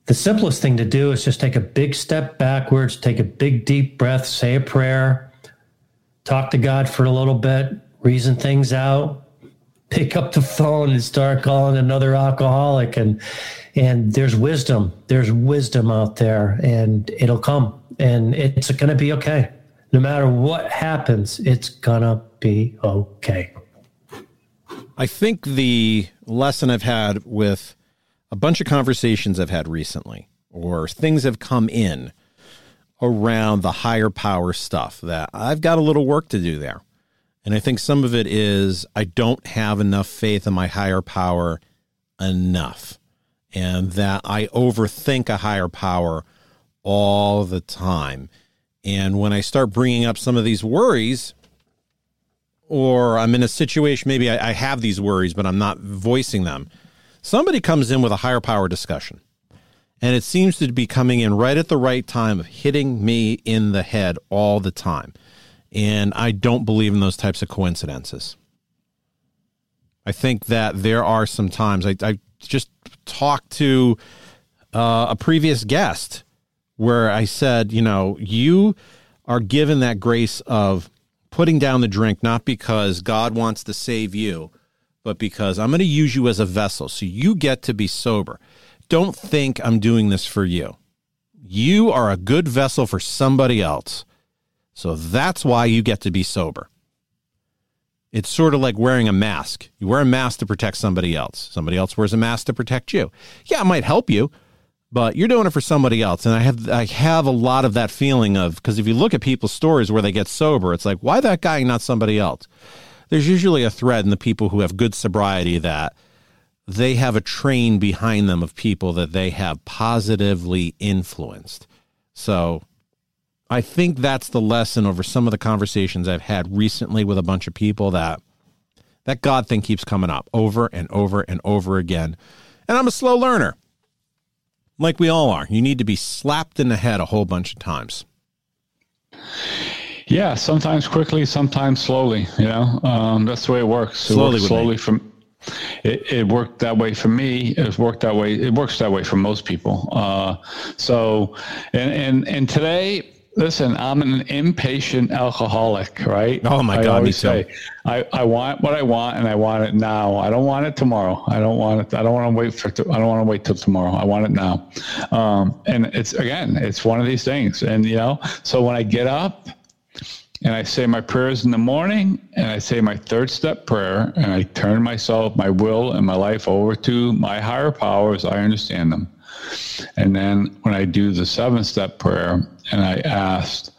the simplest thing to do is just take a big step backwards, take a big, deep breath, say a prayer, talk to God for a little bit, reason things out, pick up the phone and start calling another alcoholic. And, and there's wisdom, there's wisdom out there, and it'll come, and it's going to be okay. No matter what happens, it's going to be okay. I think the lesson I've had with a bunch of conversations I've had recently, or things have come in around the higher power stuff, that I've got a little work to do there. And I think some of it is I don't have enough faith in my higher power enough, and that I overthink a higher power all the time. And when I start bringing up some of these worries, or I'm in a situation, maybe I, I have these worries, but I'm not voicing them. Somebody comes in with a higher power discussion, and it seems to be coming in right at the right time of hitting me in the head all the time. And I don't believe in those types of coincidences. I think that there are some times, I, I just talked to uh, a previous guest where I said, you know, you are given that grace of putting down the drink, not because God wants to save you, but because I'm going to use you as a vessel. So you get to be sober. Don't think I'm doing this for you. You are a good vessel for somebody else. So that's why you get to be sober. It's sort of like wearing a mask. You wear a mask to protect somebody else. Somebody else wears a mask to protect you. Yeah, it might help you, but you're doing it for somebody else. And I have I have a lot of that feeling of, because if you look at people's stories where they get sober, it's like, why that guy and not somebody else? There's usually a thread in the people who have good sobriety that they have a train behind them of people that they have positively influenced. So I think that's the lesson over some of the conversations I've had recently with a bunch of people, that that God thing keeps coming up over and over and over again. And I'm a slow learner. Like we all are. You need to be slapped in the head a whole bunch of times. Yeah, sometimes quickly, sometimes slowly, you know. Um, that's the way it works. It slowly works slowly from it, it worked that way for me. It worked that way. It works that way for most people. Uh, so and, and and today Listen, I'm an impatient alcoholic, right? Oh, my I God, me too. Say, I, I want what I want, and I want it now. I don't want it tomorrow. I don't want it. I don't want to wait for I don't want to wait till tomorrow. I want it now. Um, and it's, again, it's one of these things. And, you know, so when I get up and I say my prayers in the morning and I say my third step prayer and I turn myself, my will and my life over to my higher powers, I understand them. And then when I do the seven step prayer and I asked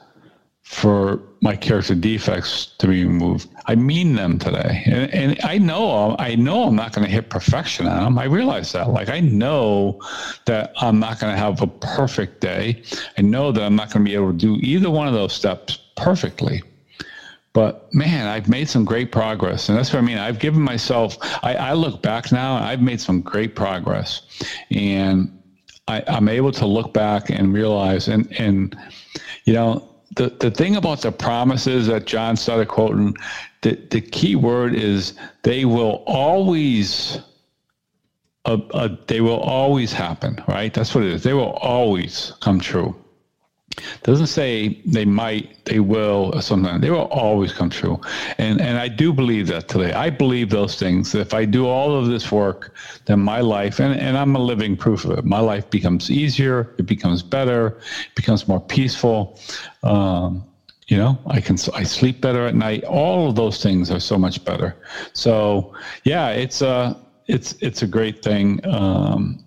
for my character defects to be removed, I mean them today. And, and I know, I know I'm not going to hit perfection on them. I realize that. Like, I know that I'm not going to have a perfect day. I know that I'm not going to be able to do either one of those steps perfectly. But, man, I've made some great progress. And that's what I mean. I've given myself, I, I look back now, and I've made some great progress. And I, I'm able to look back and realize, and, and you know, the, the thing about the promises that John started quoting, the, the key word is they will always, uh, uh, they will always happen, right? That's what it is. They will always come true. It doesn't say they might, they will, or something. They will always come true. And and I do believe that today. I believe those things. That if I do all of this work, then my life, and, and I'm a living proof of it, my life becomes easier, it becomes better, it becomes more peaceful. Um, you know, I can I sleep better at night. All of those things are so much better. So, yeah, it's a, it's, it's a great thing. Um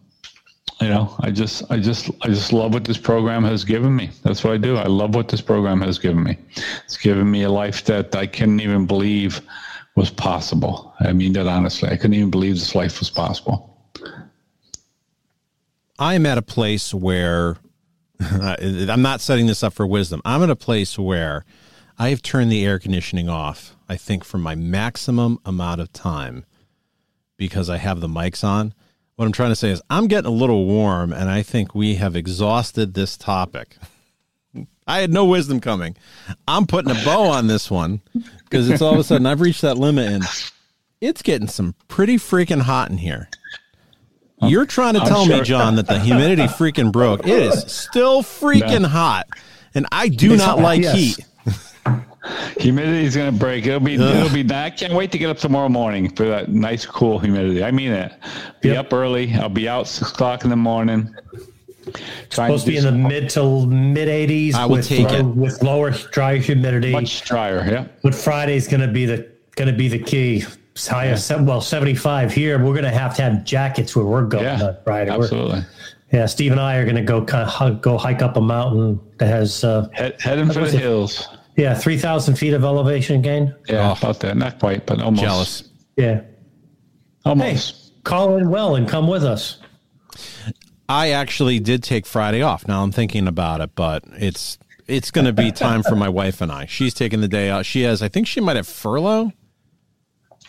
You know, I just, I just, I just love what this program has given me. That's what I do. I love what this program has given me. It's given me a life that I couldn't even believe was possible. I mean that honestly. I couldn't even believe this life was possible. I'm at a place where uh, I'm not setting this up for wisdom. I'm at a place where I have turned the air conditioning off, I think, for my maximum amount of time because I have the mics on. What I'm trying to say is I'm getting a little warm, and I think we have exhausted this topic. I had no wisdom coming. I'm putting a bow on this one because it's all of a sudden I've reached that limit, and it's getting some pretty freaking hot in here. You're trying to I'm tell sure. me, John, that the humidity freaking broke. It is still freaking no. hot, and I do it's not hot, like yes. heat. Humidity is going to break. It'll be, Ugh. it'll be, I can't wait to get up tomorrow morning for that nice, cool humidity. I mean it. Be yep. up early. I'll be out six o'clock in the morning. It's supposed to be in the mid to mid eighties. I would with, take uh, it with lower, drier humidity. Much drier. Yeah. But Friday's going to be the, going to be the key. It's high yeah. seven, well, seventy-five here. We're going to have to have jackets where we're going yeah, on Friday. Absolutely. We're, Yeah, Steve and I are going to go kind of go hike up a mountain that has uh, head, heading for the hills. Yeah, three thousand feet of elevation gain. Yeah, oh. about that. Not quite, but almost. Jealous. Yeah, almost. Hey, call in well and come with us. I actually did take Friday off. Now I'm thinking about it, but it's it's going to be time for my wife and I. She's taking the day out. She has, I think, she might have furlough.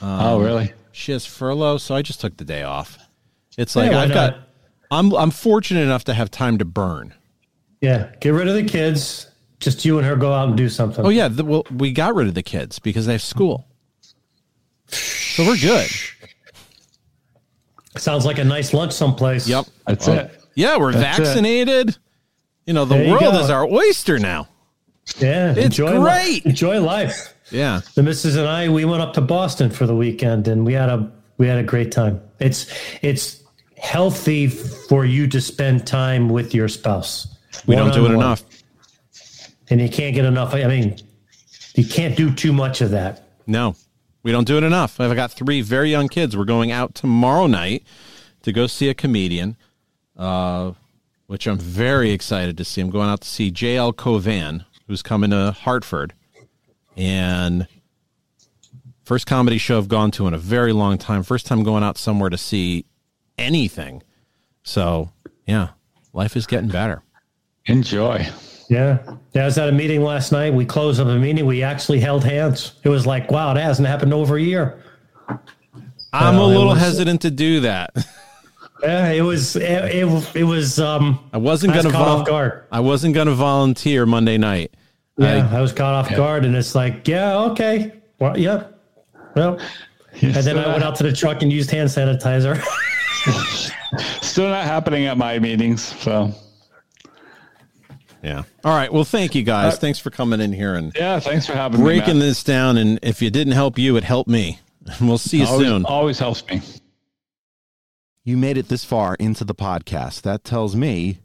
Um, oh, really? She has furlough, so I just took the day off. It's like yeah, I've not? got. I'm I'm fortunate enough to have time to burn. Yeah, get rid of the kids. Just you and her go out and do something. Oh, yeah. The, well, we got rid of the kids because they have school. So we're good. Sounds like a nice lunch someplace. Yep. That's well, it. Yeah, we're That's vaccinated. It. You know, the there world is our oyster now. Yeah. It's enjoy great. Li- enjoy life. Yeah. The missus and I, we went up to Boston for the weekend, and we had a we had a great time. It's It's healthy for you to spend time with your spouse. We don't do it enough. And you can't get enough. I mean, you can't do too much of that. No, we don't do it enough. I've got three very young kids. We're going out tomorrow night to go see a comedian, uh, which I'm very excited to see. I'm going out to see J L Covan, who's coming to Hartford. And first comedy show I've gone to in a very long time. First time going out somewhere to see anything. So, yeah, life is getting better. Enjoy. Yeah. yeah, I was at a meeting last night. We closed up a meeting. We actually held hands. It was like, wow, that hasn't happened over a year. I'm uh, a little was, hesitant to do that. Yeah, it was. It, it, it was. Um, I wasn't going was to vol- off guard. I wasn't going to volunteer Monday night. Yeah, I, I was caught off yeah. guard, and it's like, yeah, okay, well, yeah, well. Yes, and then uh, I went out to the truck and used hand sanitizer. Still not happening at my meetings, so. Yeah. All right. Well, thank you guys. Uh, thanks for coming in here and yeah, thanks for having breaking me, this down. And if you didn't help you, it helped me. We'll see you always, soon. Always helps me. You made it this far into the podcast. That tells me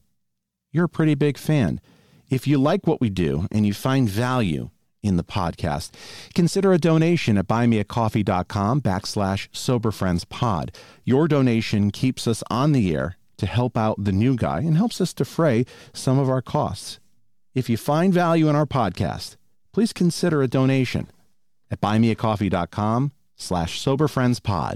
you're a pretty big fan. If you like what we do and you find value in the podcast, consider a donation at buymeacoffee.com backslash soberfriendspod. Your donation keeps us on the air to help out the new guy and helps us defray some of our costs. If you find value in our podcast, please consider a donation at buymeacoffee.com slash soberfriendspod.